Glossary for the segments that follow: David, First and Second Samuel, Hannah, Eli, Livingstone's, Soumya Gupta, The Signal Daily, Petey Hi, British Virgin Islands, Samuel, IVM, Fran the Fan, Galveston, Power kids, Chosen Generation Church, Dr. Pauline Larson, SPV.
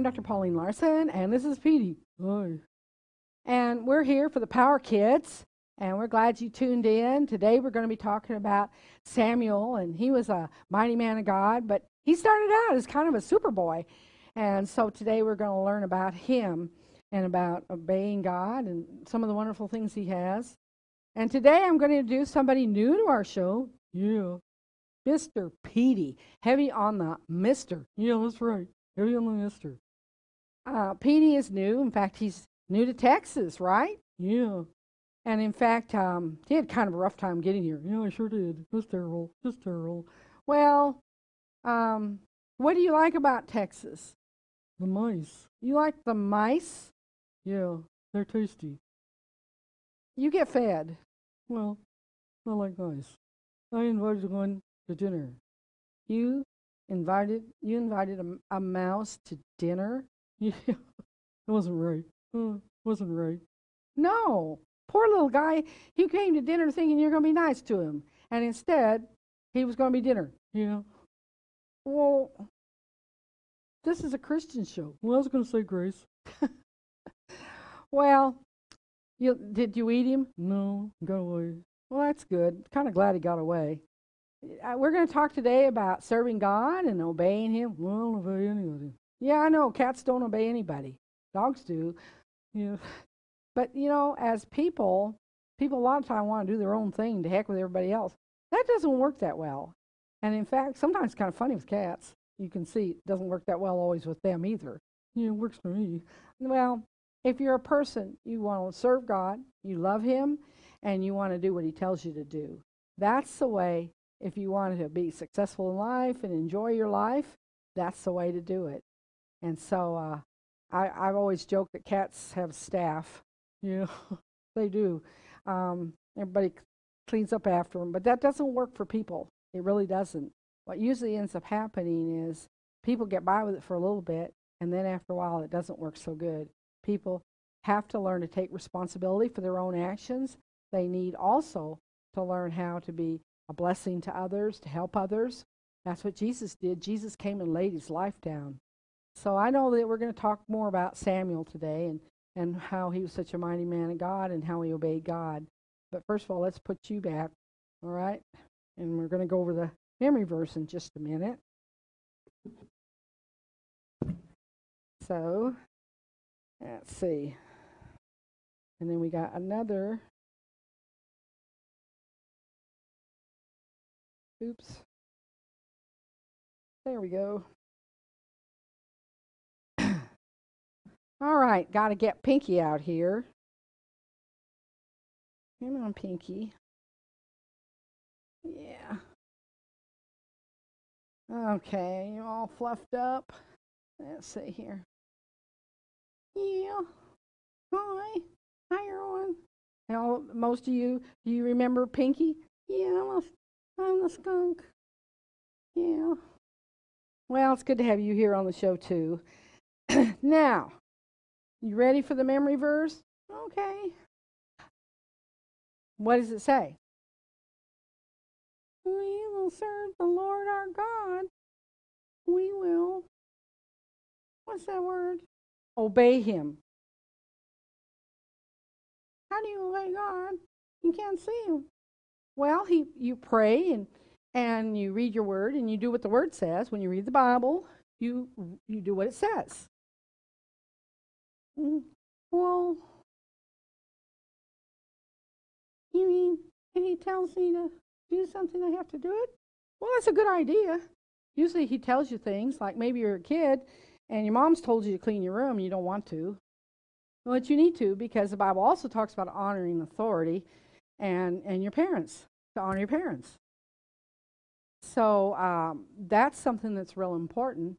I'm Dr. Pauline Larson, and this is Petey Hi. And we're here for the Power Kids, and we're glad you tuned in. Today we're going to be talking about Samuel, and he was a mighty man of God, but he started out as kind of a superboy. And so today we're going to learn about him and about obeying God and some of the wonderful things he has. And today I'm going to introduce somebody new to our show. Yeah. Mr. Petey. Heavy on the Mr. Yeah, that's right. Heavy on the Mr. Petey is new. In fact, he's new to Texas, right? Yeah. And in fact, he had kind of a rough time getting here. Yeah, I sure did. It was terrible. Just terrible. Well, what do you like about Texas? The mice. You like the mice? Yeah, they're tasty. You get fed. Well, I like mice. I invited one to dinner. You invited a mouse to dinner? Yeah, it wasn't right. Wasn't right. No, poor little guy. He came to dinner thinking you're going to be nice to him, and instead, he was going to be dinner. Yeah. Well, this is a Christian show. Well, I was going to say grace. Well, did you eat him? No, got away. Well, that's good. Kind of glad he got away. We're going to talk today about serving God and obeying him. Well, I don't obey anybody. Yeah, I know. Cats don't obey anybody. Dogs do. Yeah. But, you know, as people a lot of time want to do their own thing, to heck with everybody else. That doesn't work that well. And, in fact, sometimes it's kind of funny with cats. You can see it doesn't work that well always with them either. Yeah, it works for me. Well, if you're a person, you want to serve God, you love him, and you want to do what he tells you to do. That's the way. If you want to be successful in life and enjoy your life, that's the way to do it. And so I've always joked that cats have staff. Yeah, they do. Everybody cleans up after them. But that doesn't work for people. It really doesn't. What usually ends up happening is people get by with it for a little bit, and then after a while it doesn't work so good. People have to learn to take responsibility for their own actions. They need also to learn how to be a blessing to others, to help others. That's what Jesus did. Jesus came and laid his life down. So I know that we're going to talk more about Samuel today and how he was such a mighty man of God and how he obeyed God. But first of all, let's put you back, all right? And we're going to go over the memory verse in just a minute. So, let's see. And then we got another... Oops. There we go. All right, got to get Pinky out here. Come on, Pinky. Yeah. Okay, you all fluffed up. Let's see here. Yeah. Hi. Hi, everyone. And most of you, do you remember Pinky? Yeah, I'm the skunk. Yeah. Well, it's good to have you here on the show, too. Now, you ready for the memory verse? Okay. What does it say? We will serve the Lord our God. We will, what's that word? Obey him. How do you obey God? You can't see him. Well, you pray and you read your word and you do what the word says. When you read the Bible, you do what it says. Well, you mean if he tells me to do something, I have to do it? Well, that's a good idea. Usually he tells you things, like maybe you're a kid and your mom's told you to clean your room and you don't want to. But you need to, because the Bible also talks about honoring authority. And your parents, to honor your parents. So that's something that's real important.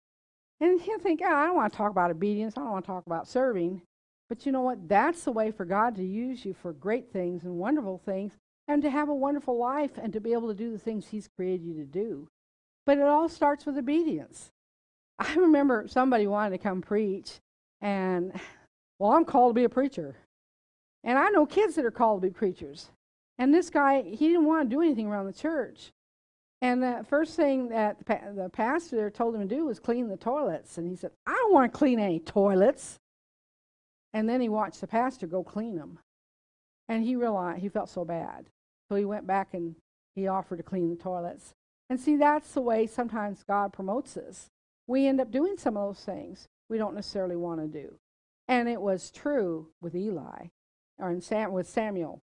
And you think, oh, I don't want to talk about obedience. I don't want to talk about serving. But you know what? That's the way for God to use you for great things and wonderful things and to have a wonderful life and to be able to do the things he's created you to do. But it all starts with obedience. I remember somebody wanted to come preach and, well, I'm called to be a preacher. And I know kids that are called to be preachers. And this guy, he didn't want to do anything around the church. And the first thing that the pastor told him to do was clean the toilets. And he said, I don't want to clean any toilets. And then he watched the pastor go clean them. And he realized he felt so bad. So he went back and he offered to clean the toilets. And see, that's the way sometimes God promotes us. We end up doing some of those things we don't necessarily want to do. And it was true with Eli, or with Samuel,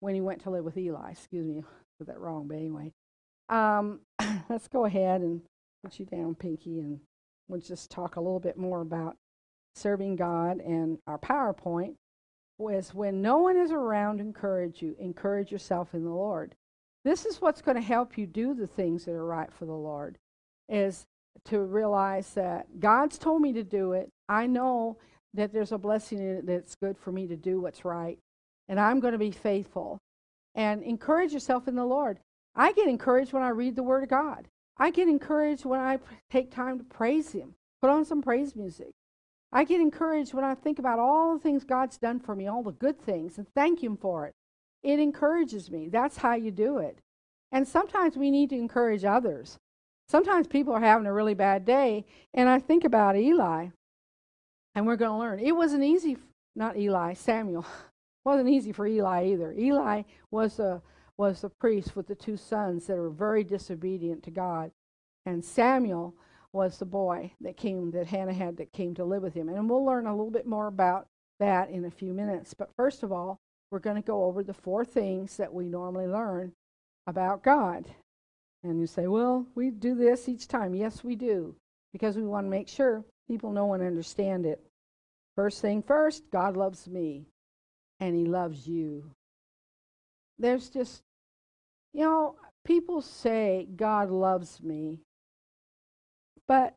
when he went to live with Eli. Excuse me, I got that wrong, but anyway. Let's go ahead and put you down, Pinky, and we'll just talk a little bit more about serving God. And our PowerPoint was, when no one is around, encourage yourself in the Lord. This is what's going to help you do the things that are right for the Lord, is to realize that God's told me to do it. I know that there's a blessing in it that's good for me to do what's right, and I'm going to be faithful. And encourage yourself in the Lord. I get encouraged when I read the Word of God. I get encouraged when I take time to praise Him, put on some praise music. I get encouraged when I think about all the things God's done for me, all the good things, and thank Him for it. It encourages me. That's how you do it. And sometimes we need to encourage others. Sometimes people are having a really bad day, and I think about Eli, and we're going to learn. It wasn't easy, Samuel. Wasn't easy for Eli either. Eli was the priest with the two sons that were very disobedient to God. And Samuel was the boy that Hannah had that came to live with him. And we'll learn a little bit more about that in a few minutes. But first of all, we're going to go over the four things that we normally learn about God. And you say, well, we do this each time. Yes, we do, because we want to make sure people know and understand it. First thing first, God loves me, and He loves you. There's just, you know, people say God loves me, but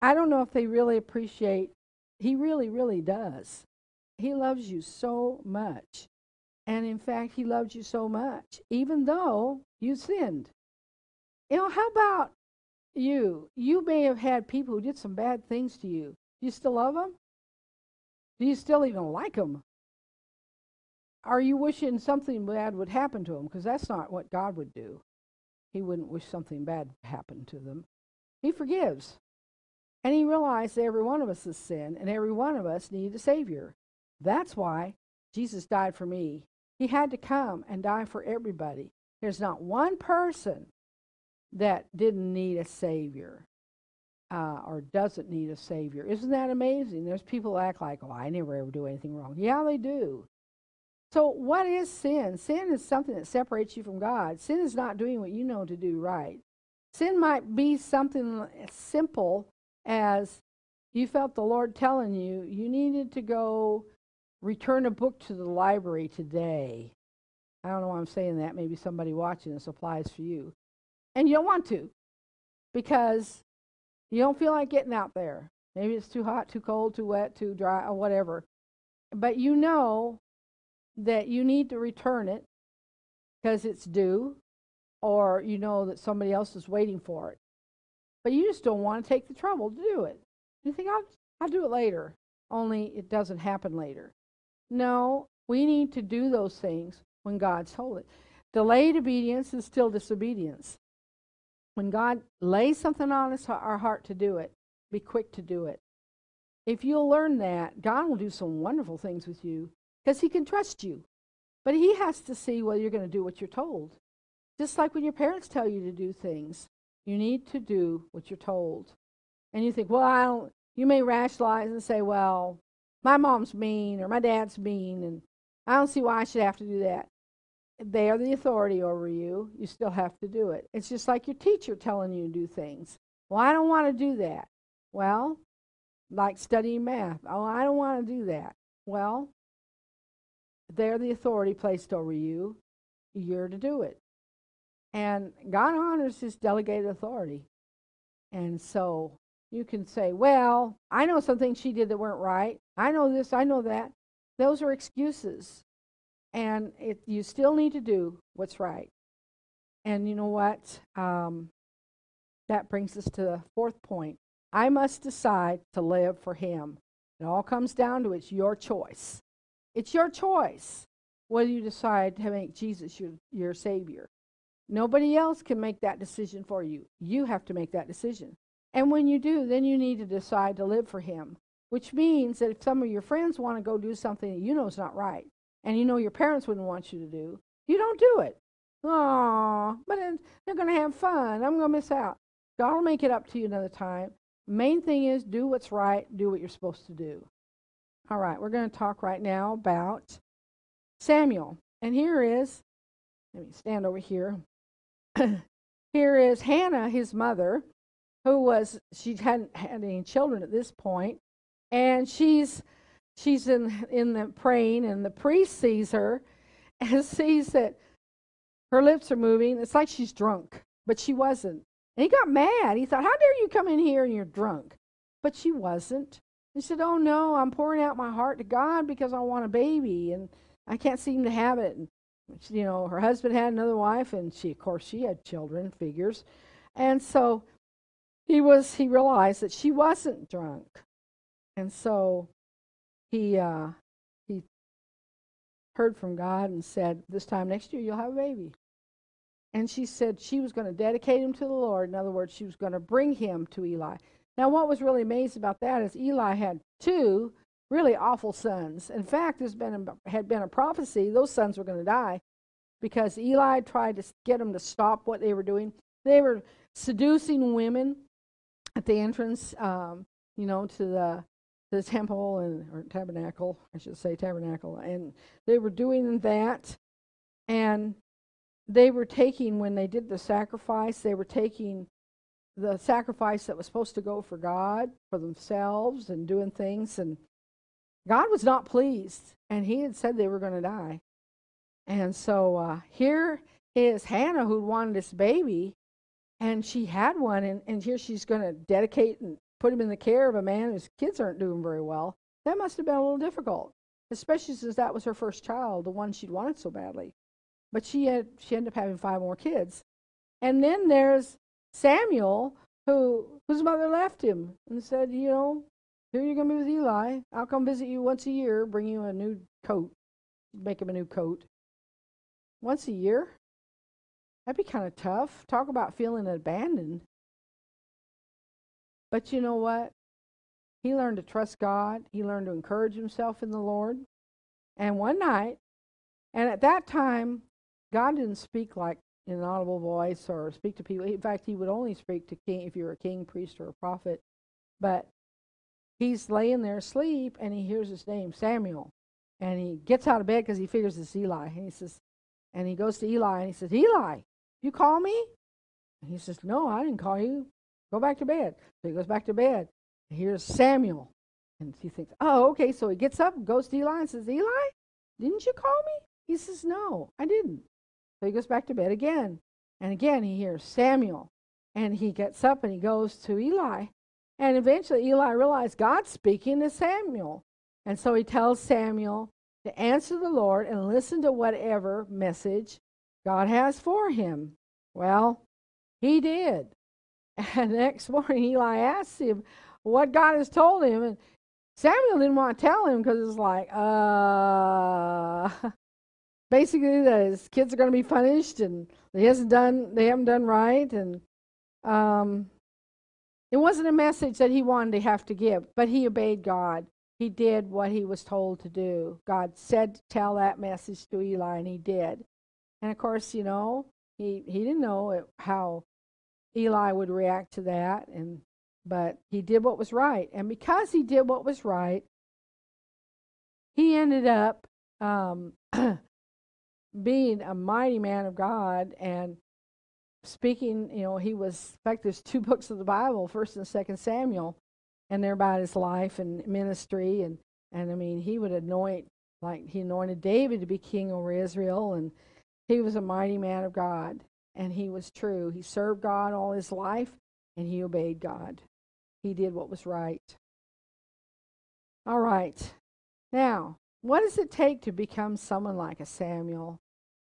I don't know if they really appreciate He really, really does. He loves you so much. And in fact, He loves you so much, even though you sinned. You know, how about you? You may have had people who did some bad things to you. Do you still love them? Do you still even like them? Are you wishing something bad would happen to them? Because that's not what God would do. He wouldn't wish something bad happened to them. He forgives. And He realized that every one of us is sin, and every one of us need a Savior. That's why Jesus died for me. He had to come and die for everybody. There's not one person that didn't need a Savior or doesn't need a Savior. Isn't that amazing? There's people that act like, oh, I never ever do anything wrong. Yeah, they do. So what is sin? Sin is something that separates you from God. Sin is not doing what you know to do right. Sin might be something as simple as you felt the Lord telling you, you needed to go return a book to the library today. I don't know why I'm saying that. Maybe somebody watching this applies for you. And you don't want to, because you don't feel like getting out there. Maybe it's too hot, too cold, too wet, too dry, or whatever. But you know that you need to return it because it's due, or you know that somebody else is waiting for it. But you just don't want to take the trouble to do it. You think, I'll do it later, only it doesn't happen later. No, we need to do those things when God's told it. Delayed obedience is still disobedience. When God lays something on us, our heart to do it, be quick to do it. If you'll learn that, God will do some wonderful things with you, because He can trust you. But He has to see whether you're going to do what you're told. Just like when your parents tell you to do things, you need to do what you're told. And you think, well, I don't, you may rationalize and say, well, my mom's mean or my dad's mean, and I don't see why I should have to do that. They are the authority over you. You still have to do it. It's just like your teacher telling you to do things. Well, I don't want to do that. Well, like studying math. Oh, I don't want to do that. Well, they're the authority placed over you. You're to do it. And God honors His delegated authority. And so you can say, well, I know some things she did that weren't right. I know this, I know that. Those are excuses. And you still need to do what's right. And you know what? That brings us to the fourth point. I must decide to live for Him. It all comes down to it's your choice. It's your choice whether you decide to make Jesus your Savior. Nobody else can make that decision for you. You have to make that decision. And when you do, then you need to decide to live for him, which means that if some of your friends want to go do something that you know is not right, and you know your parents wouldn't want you to do, you don't do it. Oh, but they're going to have fun. I'm going to miss out. God will make it up to you another time. Main thing is do what's right, do what you're supposed to do. All right, we're going to talk right now about Samuel. And here is, let me stand over here. Here is Hannah, his mother, who was, she hadn't had any children at this point, and she's in the praying, and the priest sees her and sees that her lips are moving. It's like she's drunk, but she wasn't. And he got mad. He thought, how dare you come in here and you're drunk? But she wasn't. He said, oh, no, I'm pouring out my heart to God because I want a baby, and I can't seem to have it. And, you know, her husband had another wife, and she, of course, she had children, figures. And so he realized that she wasn't drunk. And so he heard from God and said, this time next year you'll have a baby. And she said she was going to dedicate him to the Lord. In other words, she was going to bring him to Eli. Now, what was really amazing about that is Eli had two really awful sons. In fact, had been a prophecy. Those sons were going to die because Eli tried to get them to stop what they were doing. They were seducing women at the entrance, you know, to the temple or tabernacle. I should say tabernacle. And they were doing that, and they were taking, when they did the sacrifice, they were taking the sacrifice that was supposed to go for God, for themselves, and doing things. And God was not pleased, and he had said they were going to die. And so here is Hannah, who wanted this baby, and she had one, and here she's going to dedicate and put him in the care of a man whose kids aren't doing very well. That must have been a little difficult, especially since that was her first child, the one she'd wanted so badly. But she ended up having 5 more kids. And then there's Samuel, whose mother left him and said, you know, here you're going to be with Eli. I'll come visit you once a year, bring you a new coat, make him a new coat. Once a year? That'd be kind of tough. Talk about feeling abandoned. But you know what? He learned to trust God. He learned to encourage himself in the Lord. And one night, and at that time, God didn't speak like in an audible voice or speak to people. In fact, he would only speak to king if you were a king, priest, or a prophet. But he's laying there asleep, and he hears his name, Samuel. And he gets out of bed because he figures it's Eli. And he says, and he goes to Eli, and he says, Eli, you call me? And he says, no, I didn't call you. Go back to bed. So he goes back to bed. And here's Samuel. And he thinks, oh, okay. So he gets up, goes to Eli, and says, Eli, didn't you call me? He says, no, I didn't. So he goes back to bed again. And again, he hears Samuel. And he gets up and he goes to Eli. And eventually Eli realized God's speaking to Samuel. And so he tells Samuel to answer the Lord and listen to whatever message God has for him. Well, he did. And the next morning, Eli asks him what God has told him. And Samuel didn't want to tell him because it's like, basically, that his kids are going to be punished, and they haven't done right, and it wasn't a message that he wanted to have to give. But he obeyed God. He did what he was told to do. God said to tell that message to Eli, and he did. And of course, you know, he didn't know how Eli would react to that, but he did what was right, and because he did what was right, he ended up being a mighty man of God and speaking, you know, in fact, there's 2 books of the Bible, First and Second Samuel, and they're about his life and ministry. And I mean, he would anoint, like he anointed David to be king over Israel, and he was a mighty man of God, and he was true. He served God all his life, and he obeyed God. He did what was right. All right. Now, what does it take to become someone like a Samuel?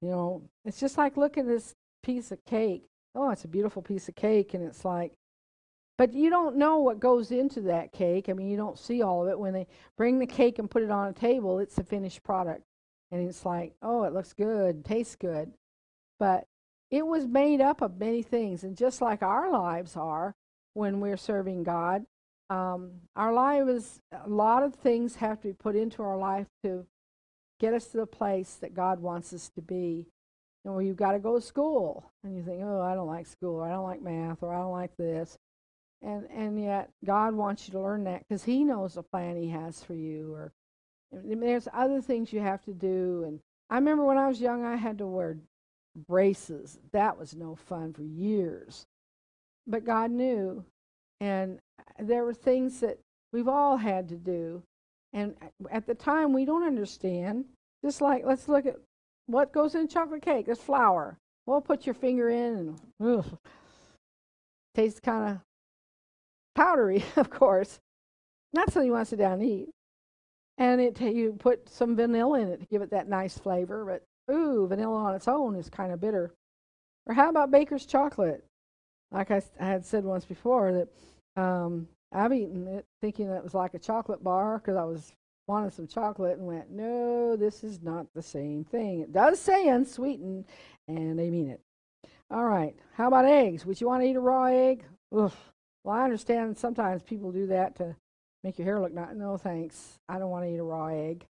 You know, it's just like looking at this piece of cake. Oh, it's a beautiful piece of cake, and it's like, but you don't know what goes into that cake. I mean, you don't see all of it. When they bring the cake and put it on a table, it's a finished product. And it's like, oh, it looks good, tastes good. But It was made up of many things, and just like our lives are when we're serving God, our life is, a lot of things have to be put into our life to get us to the place that God wants us to be. And where you've got to go to school, and you think, oh, I don't like school, or I don't like math, or I don't like this. And yet God wants you to learn that because he knows the plan he has for you. Or there's other things you have to do. And I remember when I was young, I had to wear braces. That was no fun for years. But God knew. And there were things that we've all had to do. And at the time, we don't understand. Just like, let's look at what goes in chocolate cake. It's flour. Well, put your finger in and tastes kind of powdery, of course. Not something you want to sit down and eat. And you put some vanilla in it to give it that nice flavor, but ooh, vanilla on its own is kind of bitter. Or how about baker's chocolate? Like I had said once before, that I've eaten it thinking that it was like a chocolate bar because I was wanted some chocolate and went, no, this is not the same thing. It does say unsweetened, and they mean it. All right, how about eggs? Would you want to eat a raw egg? Ugh. Well, I understand sometimes people do that to make your hair look nice. No, thanks. I don't want to eat a raw egg.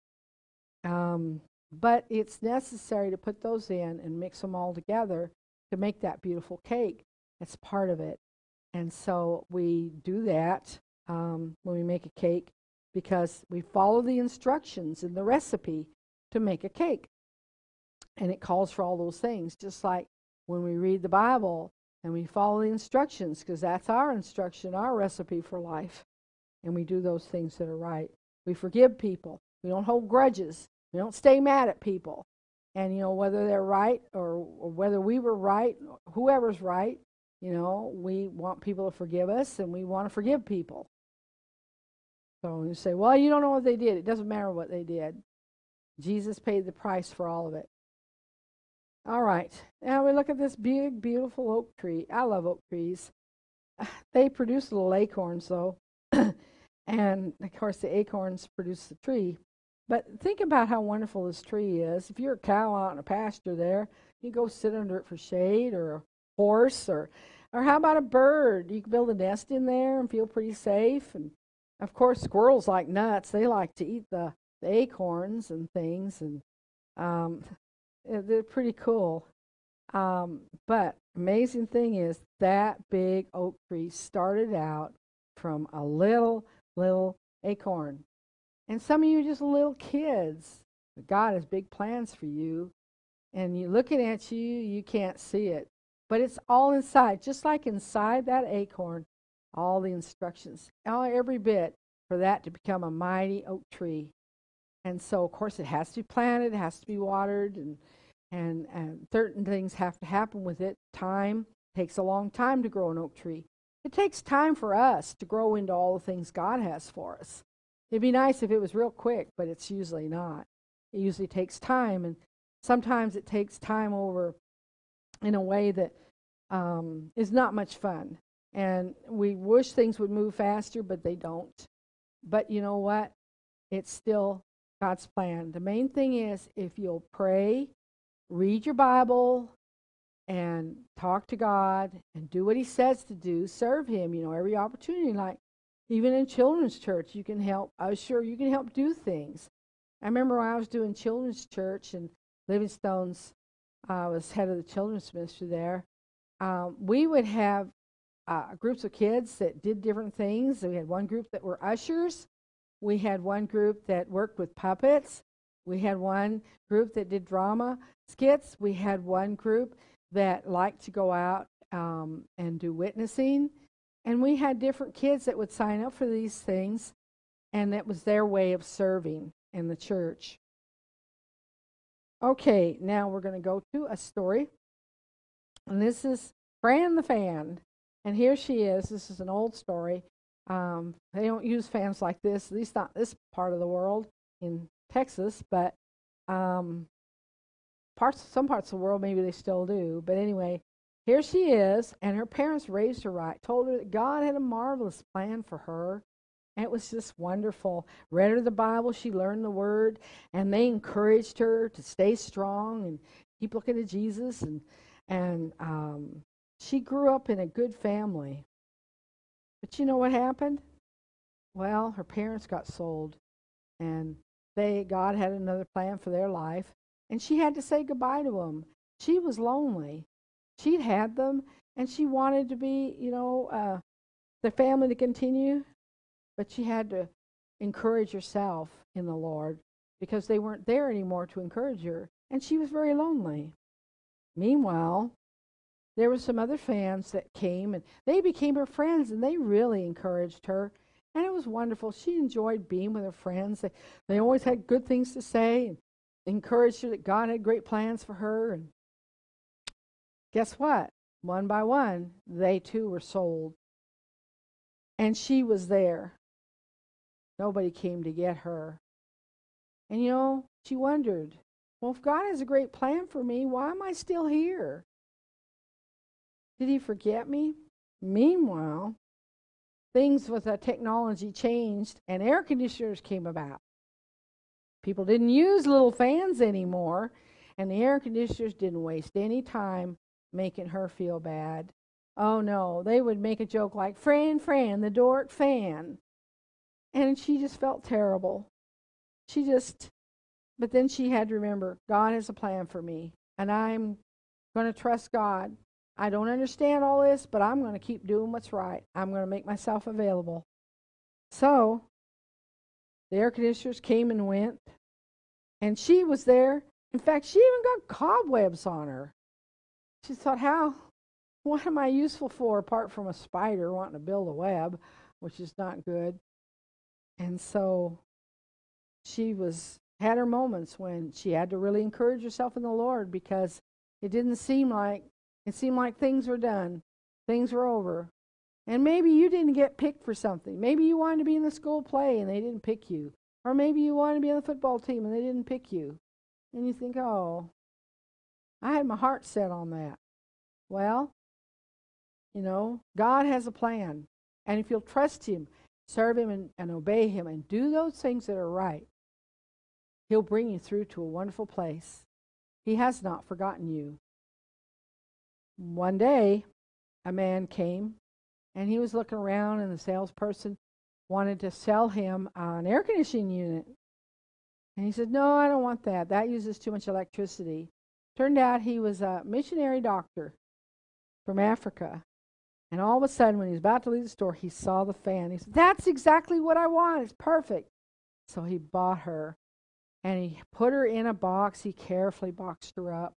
But it's necessary to put those in and mix them all together to make that beautiful cake. That's part of it. And so we do that when we make a cake because we follow the instructions in the recipe to make a cake. And it calls for all those things, just like when we read the Bible, and we follow the instructions because that's our instruction, our recipe for life. And we do those things that are right. We forgive people. We don't hold grudges. We don't stay mad at people. And, you know, whether they're right or whether we were right, whoever's right, you know, we want people to forgive us and we want to forgive people. So you say, well, you don't know what they did. It doesn't matter what they did. Jesus paid the price for all of it. All right, now we look at this big, beautiful oak tree. I love oak trees. They produce little acorns, though. And, of course, the acorns produce the tree. But think about how wonderful this tree is. If you're a cow out in a pasture there, you go sit under it for shade, or a horse, or how about a bird? You can build a nest in there and feel pretty safe. And, of course, squirrels like nuts. They like to eat the acorns and things. And they're pretty cool, but amazing thing is that big oak tree started out from a little acorn. And some of you are just little kids. God has big plans for you, and you're looking at you, you can't see it, but it's all inside, just like inside that acorn, all the instructions, every bit for that to become a mighty oak tree. And so, of course, it has to be planted, it has to be watered, and certain things have to happen with it. Time takes a long time to grow an oak tree. It takes time for us to grow into all the things God has for us. It'd be nice if it was real quick, but it's usually not. It usually takes time, and sometimes it takes time over in a way that is not much fun. And we wish things would move faster, but they don't. But you know what? It's still God's plan. The main thing is if you'll pray, read your Bible, and talk to God, and do what he says to do, serve him, you know, every opportunity. Like even in children's church, you can help usher, you can help do things. I remember when I was doing children's church and Livingstone's, I was head of the children's ministry there. We would have groups of kids that did different things. We had one group that were ushers. We had one group that worked with puppets. We had one group that did drama skits. We had one group that liked to go out and do witnessing. And we had different kids that would sign up for these things, and that was their way of serving in the church. Okay, now we're going to go to a story. And this is Fran the Fan. And here she is. This is an old story. They don't use fans like this, at least not this part of the world in Texas, but some parts of the world maybe they still do. But anyway, here she is, and her parents raised her right, told her that God had a marvelous plan for her, and it was just wonderful. Read her the Bible, she learned the Word, and they encouraged her to stay strong and keep looking to Jesus, and And she grew up in a good family. But you know what happened? Well, her parents got sold, and God had another plan for their life, and she had to say goodbye to them. She was lonely. She'd had them, and she wanted to be, the family to continue, but she had to encourage herself in the Lord because they weren't there anymore to encourage her, and she was very lonely. Meanwhile, there were some other fans that came, and they became her friends, and they really encouraged her, and it was wonderful. She enjoyed being with her friends. They always had good things to say and encouraged her that God had great plans for her. And guess what? One by one, they too were sold, and she was there. Nobody came to get her. And, she wondered, well, if God has a great plan for me, why am I still here? Did he forget me? Meanwhile, things with the technology changed, and air conditioners came about. People didn't use little fans anymore, and the air conditioners didn't waste any time making her feel bad. Oh, no, they would make a joke like, "Fran, Fran, the dork fan." And she just felt terrible. But then she had to remember, God has a plan for me, and I'm going to trust God. I don't understand all this, but I'm going to keep doing what's right. I'm going to make myself available. So the air conditioners came and went, and she was there. In fact, she even got cobwebs on her. She thought, what am I useful for apart from a spider wanting to build a web, which is not good? And so she had her moments when she had to really encourage herself in the Lord, because it seemed like things were done, things were over. And maybe you didn't get picked for something. Maybe you wanted to be in the school play and they didn't pick you. Or maybe you wanted to be on the football team and they didn't pick you. And you think, oh, I had my heart set on that. Well, God has a plan. And if you'll trust him, serve him and obey him and do those things that are right, he'll bring you through to a wonderful place. He has not forgotten you. One day, a man came, and he was looking around, and the salesperson wanted to sell him an air conditioning unit. And he said, "No, I don't want that. That uses too much electricity." Turned out he was a missionary doctor from Africa. And all of a sudden, when he was about to leave the store, he saw the fan. He said, "That's exactly what I want. It's perfect." So he bought her, and he put her in a box. He carefully boxed her up,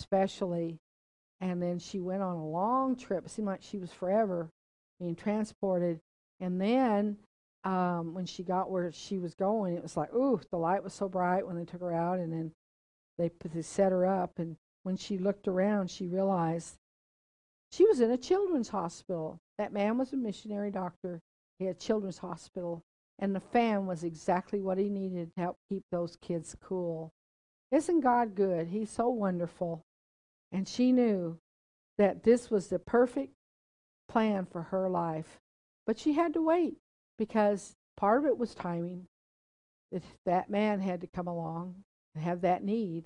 especially. And then she went on a long trip. It seemed like she was forever being transported. And then when she got where she was going, it was like, ooh, the light was so bright when they took her out. And then they set her up. And when she looked around, she realized she was in a children's hospital. That man was a missionary doctor. He had a children's hospital. And the fan was exactly what he needed to help keep those kids cool. Isn't God good? He's so wonderful. And she knew that this was the perfect plan for her life. But she had to wait, because part of it was timing. That man had to come along and have that need.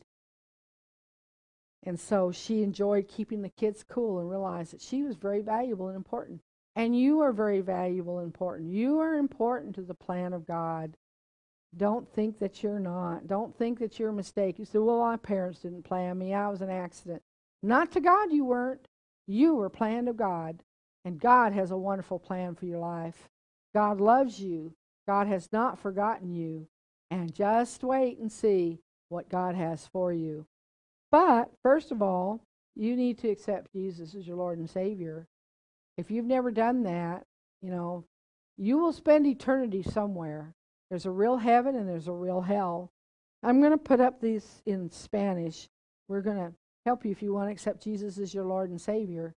And so she enjoyed keeping the kids cool and realized that she was very valuable and important. And you are very valuable and important. You are important to the plan of God. Don't think that you're not. Don't think that you're a mistake. You say, well, my parents didn't plan me. I was an accident. Not to God you weren't. You were planned of God. And God has a wonderful plan for your life. God loves you. God has not forgotten you. And just wait and see what God has for you. But, first of all, you need to accept Jesus as your Lord and Savior. If you've never done that, you will spend eternity somewhere. There's a real heaven and there's a real hell. I'm going to put up these in Spanish. We're going to help you if you want to accept Jesus as your Lord and Savior.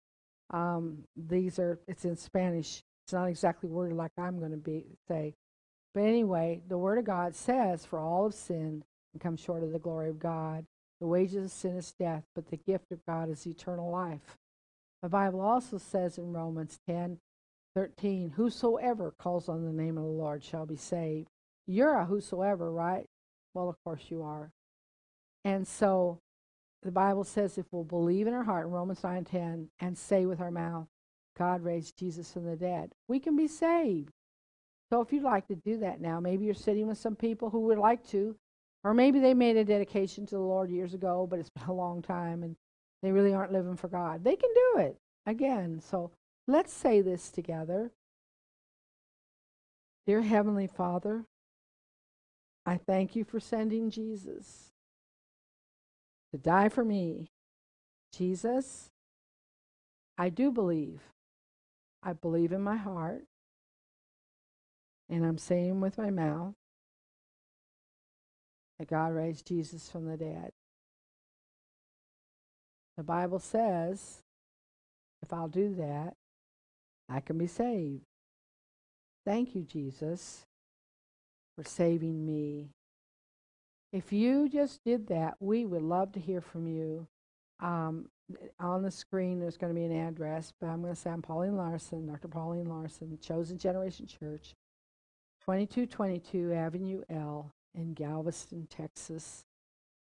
It's in Spanish. It's not exactly worded like I'm going to say. But anyway, the Word of God says, "For all have sinned and come short of the glory of God. The wages of sin is death, but the gift of God is eternal life." The Bible also says in Romans 10:13, "Whosoever calls on the name of the Lord shall be saved." You're a whosoever, right? Well, of course you are. And so The Bible says if we'll believe in our heart, Romans 9:10, and say with our mouth, God raised Jesus from the dead, we can be saved. So if you'd like to do that now, maybe you're sitting with some people who would like to, or maybe they made a dedication to the Lord years ago, but it's been a long time, and they really aren't living for God. They can do it again. So let's say this together. Dear Heavenly Father, I thank you for sending Jesus to die for me. Jesus, I do believe. I believe in my heart, and I'm saying with my mouth that God raised Jesus from the dead. The Bible says if I'll do that, I can be saved. Thank you, Jesus, for saving me. If you just did that, we would love to hear from you. On the screen, there's going to be an address, but I'm going to say I'm Pauline Larson, Dr. Pauline Larson, Chosen Generation Church, 2222 Avenue L in Galveston, Texas,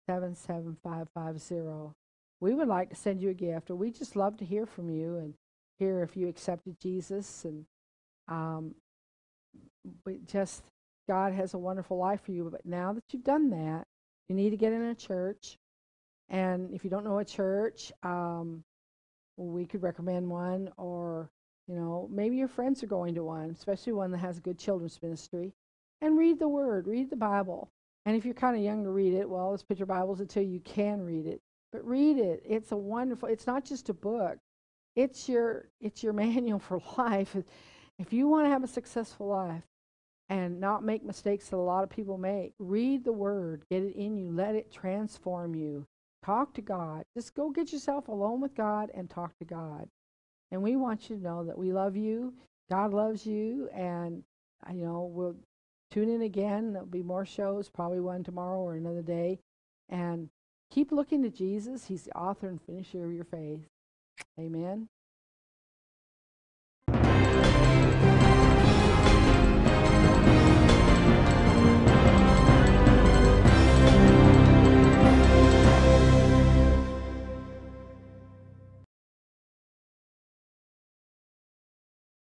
77550. We would like to send you a gift, or we just love to hear from you and hear if you accepted Jesus. And God has a wonderful life for you, but now that you've done that, you need to get in a church. And if you don't know a church, we could recommend one, or, you know, maybe your friends are going to one, especially one that has a good children's ministry. And read the Word, read the Bible. And if you're kind of young to read it, well, let's picture Bibles until you can read it. But read it. It's a wonderful, it's not just a book. It's your manual for life. If you want to have a successful life and not make mistakes that a lot of people make, read the Word, get it in you, let it transform you. Talk to God. Just go get yourself alone with God and talk to God. And we want you to know that we love you, God loves you, and, you know, we'll tune in again. There'll be more shows, probably one tomorrow or another day. And keep looking to Jesus. He's the author and finisher of your faith. Amen.